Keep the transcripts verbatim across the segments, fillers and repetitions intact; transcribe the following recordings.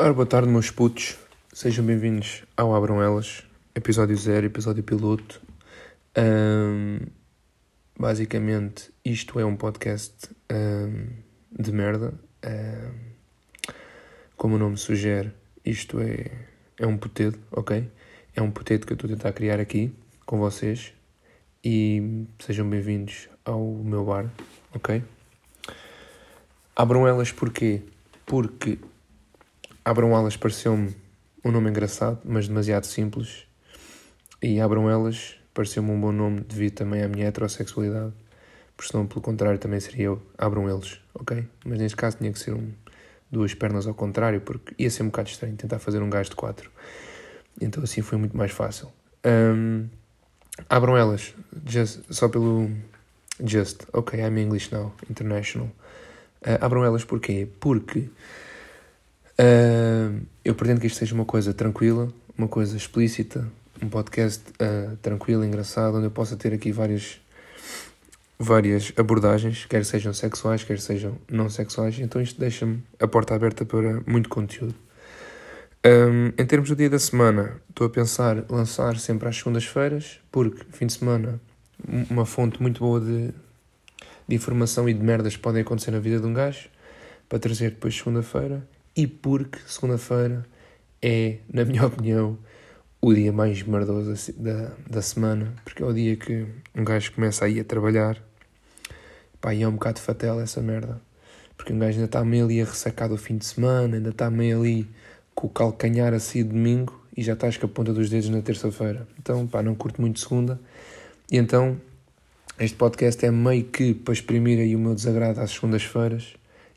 Ora, boa tarde, meus putos. Sejam bem-vindos ao Abram Elas, episódio zero, episódio piloto. Um, basicamente, isto é um podcast um, de merda. Um, como o nome sugere, isto é, é um putedo, ok? É um putedo que eu estou a tentar criar aqui com vocês. E sejam bem-vindos ao meu bar, ok? Abram Elas porquê? Porque Abram Elas pareceu-me um nome engraçado, mas demasiado simples. E Abram Elas pareceu-me um bom nome devido também à minha heterossexualidade. Porque senão, pelo contrário, também seria eu. Abram eles, ok? Mas neste caso tinha que ser um, duas pernas ao contrário, porque ia ser um bocado estranho tentar fazer um gajo de quatro. Então assim foi muito mais fácil. Um, Abram Elas, just, só pelo... Just, ok, I'm English now, international. Uh, abram elas porquê? Porque uh, eu pretendo que isto seja uma coisa tranquila, uma coisa explícita, um podcast uh, tranquilo, engraçado, onde eu possa ter aqui várias, várias abordagens, quer sejam sexuais, quer sejam não sexuais, então isto deixa-me a porta aberta para muito conteúdo. Um, em termos do dia da semana, estou a pensar lançar sempre às segundas-feiras, porque fim de semana uma fonte muito boa de... de informação e de merdas que podem acontecer na vida de um gajo, para trazer depois segunda-feira, e porque segunda-feira é, na minha opinião, o dia mais merdoso da, da semana, porque é o dia que um gajo começa a ir a trabalhar, pá, e é um bocado de fatela essa merda, porque um gajo ainda está meio ali a ressacar do fim de semana, ainda está meio ali com o calcanhar assim de domingo, e já estás com a ponta dos dedos na terça-feira, então pá, não curto muito segunda, e então... Este podcast é meio que para exprimir aí o meu desagrado às segundas-feiras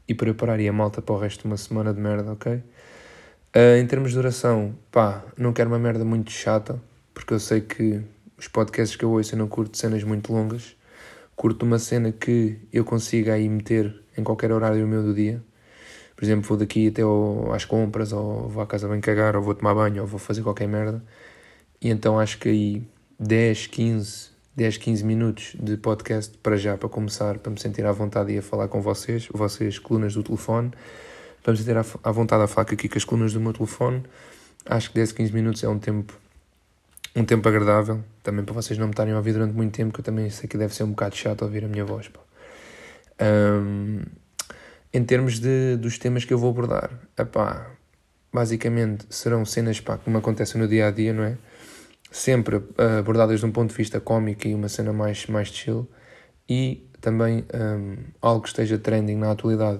e preparar aí a malta para o resto de uma semana de merda, ok? Uh, em termos de duração, pá, não quero uma merda muito chata, porque eu sei que os podcasts que eu ouço eu não curto cenas muito longas. Curto uma cena que eu consiga aí meter em qualquer horário meu do dia. Por exemplo, vou daqui até ao, às compras, ou vou à casa bem cagar, ou vou tomar banho, ou vou fazer qualquer merda. E então acho que aí dez, quinze... dez, quinze minutos de podcast para já, para começar, para me sentir à vontade e a falar com vocês, vocês, colunas do telefone, para me sentir à vontade a falar aqui com as colunas do meu telefone. Acho que dez, quinze minutos é um tempo, um tempo agradável, também para vocês não me estarem a ouvir durante muito tempo, que eu também sei que deve ser um bocado chato ouvir a minha voz. Pá. Um, em termos de, dos temas que eu vou abordar, epá, basicamente serão cenas pá, que me acontecem no dia-a-dia, não é? Sempre uh, abordadas de um ponto de vista cómico e uma cena mais, mais chill, e também um, algo que esteja trending na atualidade.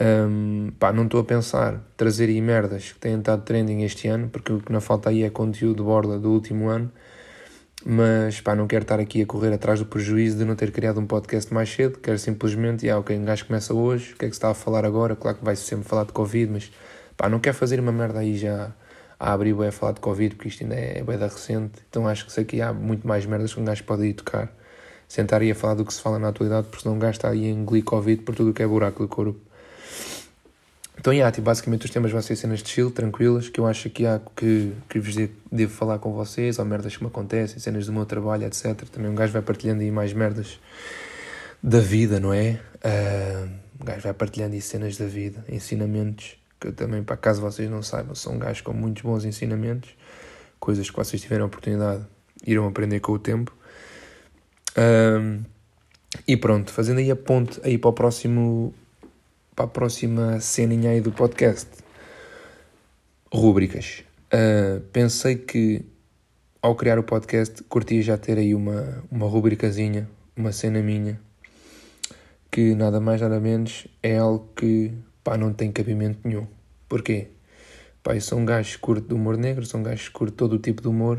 Um, pá, não estou a pensar trazer aí merdas que têm estado trending este ano, porque o que não falta aí é conteúdo de borla do último ano, mas pá, não quero estar aqui a correr atrás do prejuízo de não ter criado um podcast mais cedo, quero simplesmente, yeah, ok, um gajo começa hoje, o que é que se está a falar agora? Claro que vai-se sempre falar de Covid, mas pá, não quero fazer uma merda aí já... a abrir bué a falar de Covid, porque isto ainda é bué da recente, então acho que isso aqui há muito mais merdas que um gajo pode ir tocar, sentar e a falar do que se fala na atualidade, porque senão um gajo está aí a engolir Covid por tudo o que é buraco do corpo. Então, yeah, tipo, basicamente os temas vão ser cenas de chill, tranquilas, que eu acho que há que, que vos de, devo falar com vocês, ou merdas que me acontecem, cenas do meu trabalho, etcétera. Também um gajo vai partilhando aí mais merdas da vida, não é? Uh, um gajo vai partilhando aí cenas da vida, ensinamentos, que eu também, para caso vocês não saibam, sou um gajo com muitos bons ensinamentos, coisas que vocês tiveram a oportunidade, irão aprender com o tempo. Um, e pronto, fazendo aí a ponte aí para, o próximo, para a próxima ceninha aí do podcast. Rúbricas. Uh, pensei que, ao criar o podcast, curtia já ter aí uma, uma rubricazinha, uma cena minha, que nada mais nada menos é algo que... pá, não tem cabimento nenhum. Porquê? Pá, eu sou um gajo curto de humor negro, sou um gajo curto de todo o tipo de humor.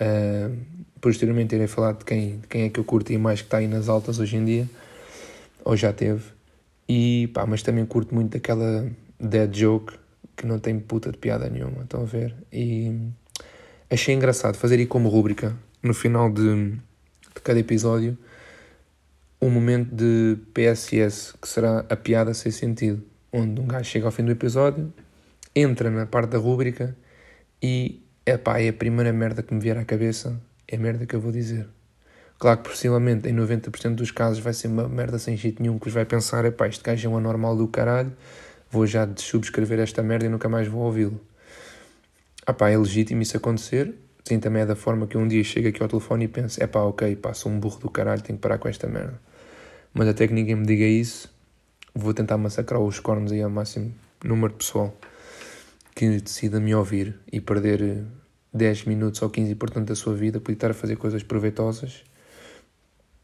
Uh, posteriormente irei falar de quem, de quem é que eu curto e mais que está aí nas altas hoje em dia, ou já teve. E pá, mas também curto muito daquela dead joke que não tem puta de piada nenhuma, estão a ver? E achei engraçado fazer aí como rúbrica, no final de, de cada episódio, um momento de P S S, que será a piada sem sentido. Onde um gajo chega ao fim do episódio, entra na parte da rúbrica e, epá, é a primeira merda que me vier à cabeça, é a merda que eu vou dizer. Claro que, possivelmente, em noventa por cento dos casos vai ser uma merda sem jeito nenhum, que os vai pensar, epá, este gajo é um anormal do caralho, vou já subscrever esta merda e nunca mais vou ouvi-lo. Ah pá, é legítimo isso acontecer, assim também é da forma que um dia chego aqui ao telefone e penso, é pá, ok, pá, sou um burro do caralho, tenho que parar com esta merda. Mas até que ninguém me diga isso, vou tentar massacrar os cornos aí ao máximo número de pessoal que decida me ouvir e perder dez minutos ou quinze por cento da sua vida, podia estar a fazer coisas proveitosas,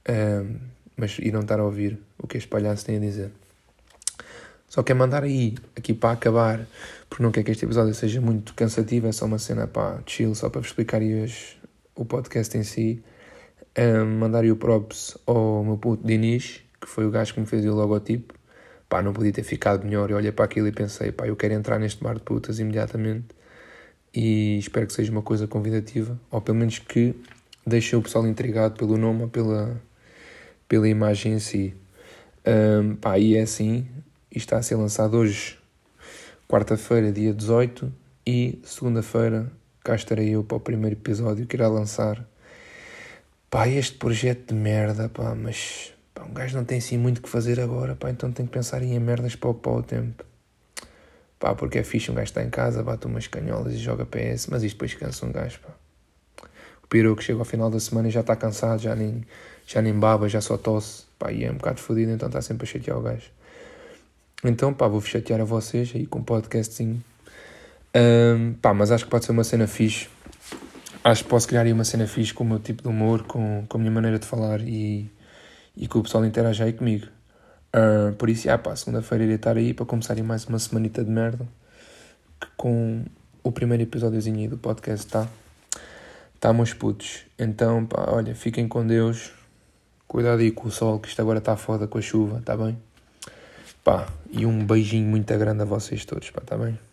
um, mas e não estar a ouvir o que este palhaço tem a dizer. Só quer mandar aí, aqui para acabar, porque não quer que este episódio seja muito cansativo, é só uma cena, pá, chill, só para vos explicar hoje o podcast em si. Um, mandar aí o props ao meu puto Dinis, que foi o gajo que me fez o logotipo. Pá, não podia ter ficado melhor. Eu olhei para aquilo e pensei, pá, eu quero entrar neste bar de putas imediatamente. E espero que seja uma coisa convidativa, ou pelo menos que deixe o pessoal intrigado pelo nome ou pela, pela imagem em si. Um, pá, e é assim, isto está a ser lançado hoje, quarta-feira, dia dezoito, e segunda-feira cá estarei eu para o primeiro episódio que irá lançar. Pá, este projeto de merda, pá, mas pá, um gajo não tem assim muito o que fazer agora, pá, então tem que pensar em merdas para ocupar o tempo. Pá, porque é fixe, um gajo está em casa, bate umas canholas e joga P S, mas isto depois cansa um gajo, pá. O piru que chega ao final da semana e já está cansado, já nem, já nem baba, já só tosse, pá, e é um bocado fodido, então está sempre a chatear o gajo. Então, pá, vou-vos chatear a vocês aí com um podcastzinho. Um, pá, mas acho que pode ser uma cena fixe. Acho que posso criar aí uma cena fixe com o meu tipo de humor, com, com a minha maneira de falar e, e que o pessoal interaja aí comigo. Uh, por isso, ah, pá, segunda-feira irei estar aí para começar mais uma semanita de merda com o primeiro episódiozinho aí do podcast, tá? Tá, meus putos. Então, pá, olha, fiquem com Deus. Cuidado aí com o sol, que isto agora está foda com a chuva, tá bem? Pá, e um beijinho muito grande a vocês todos, pá, tá bem?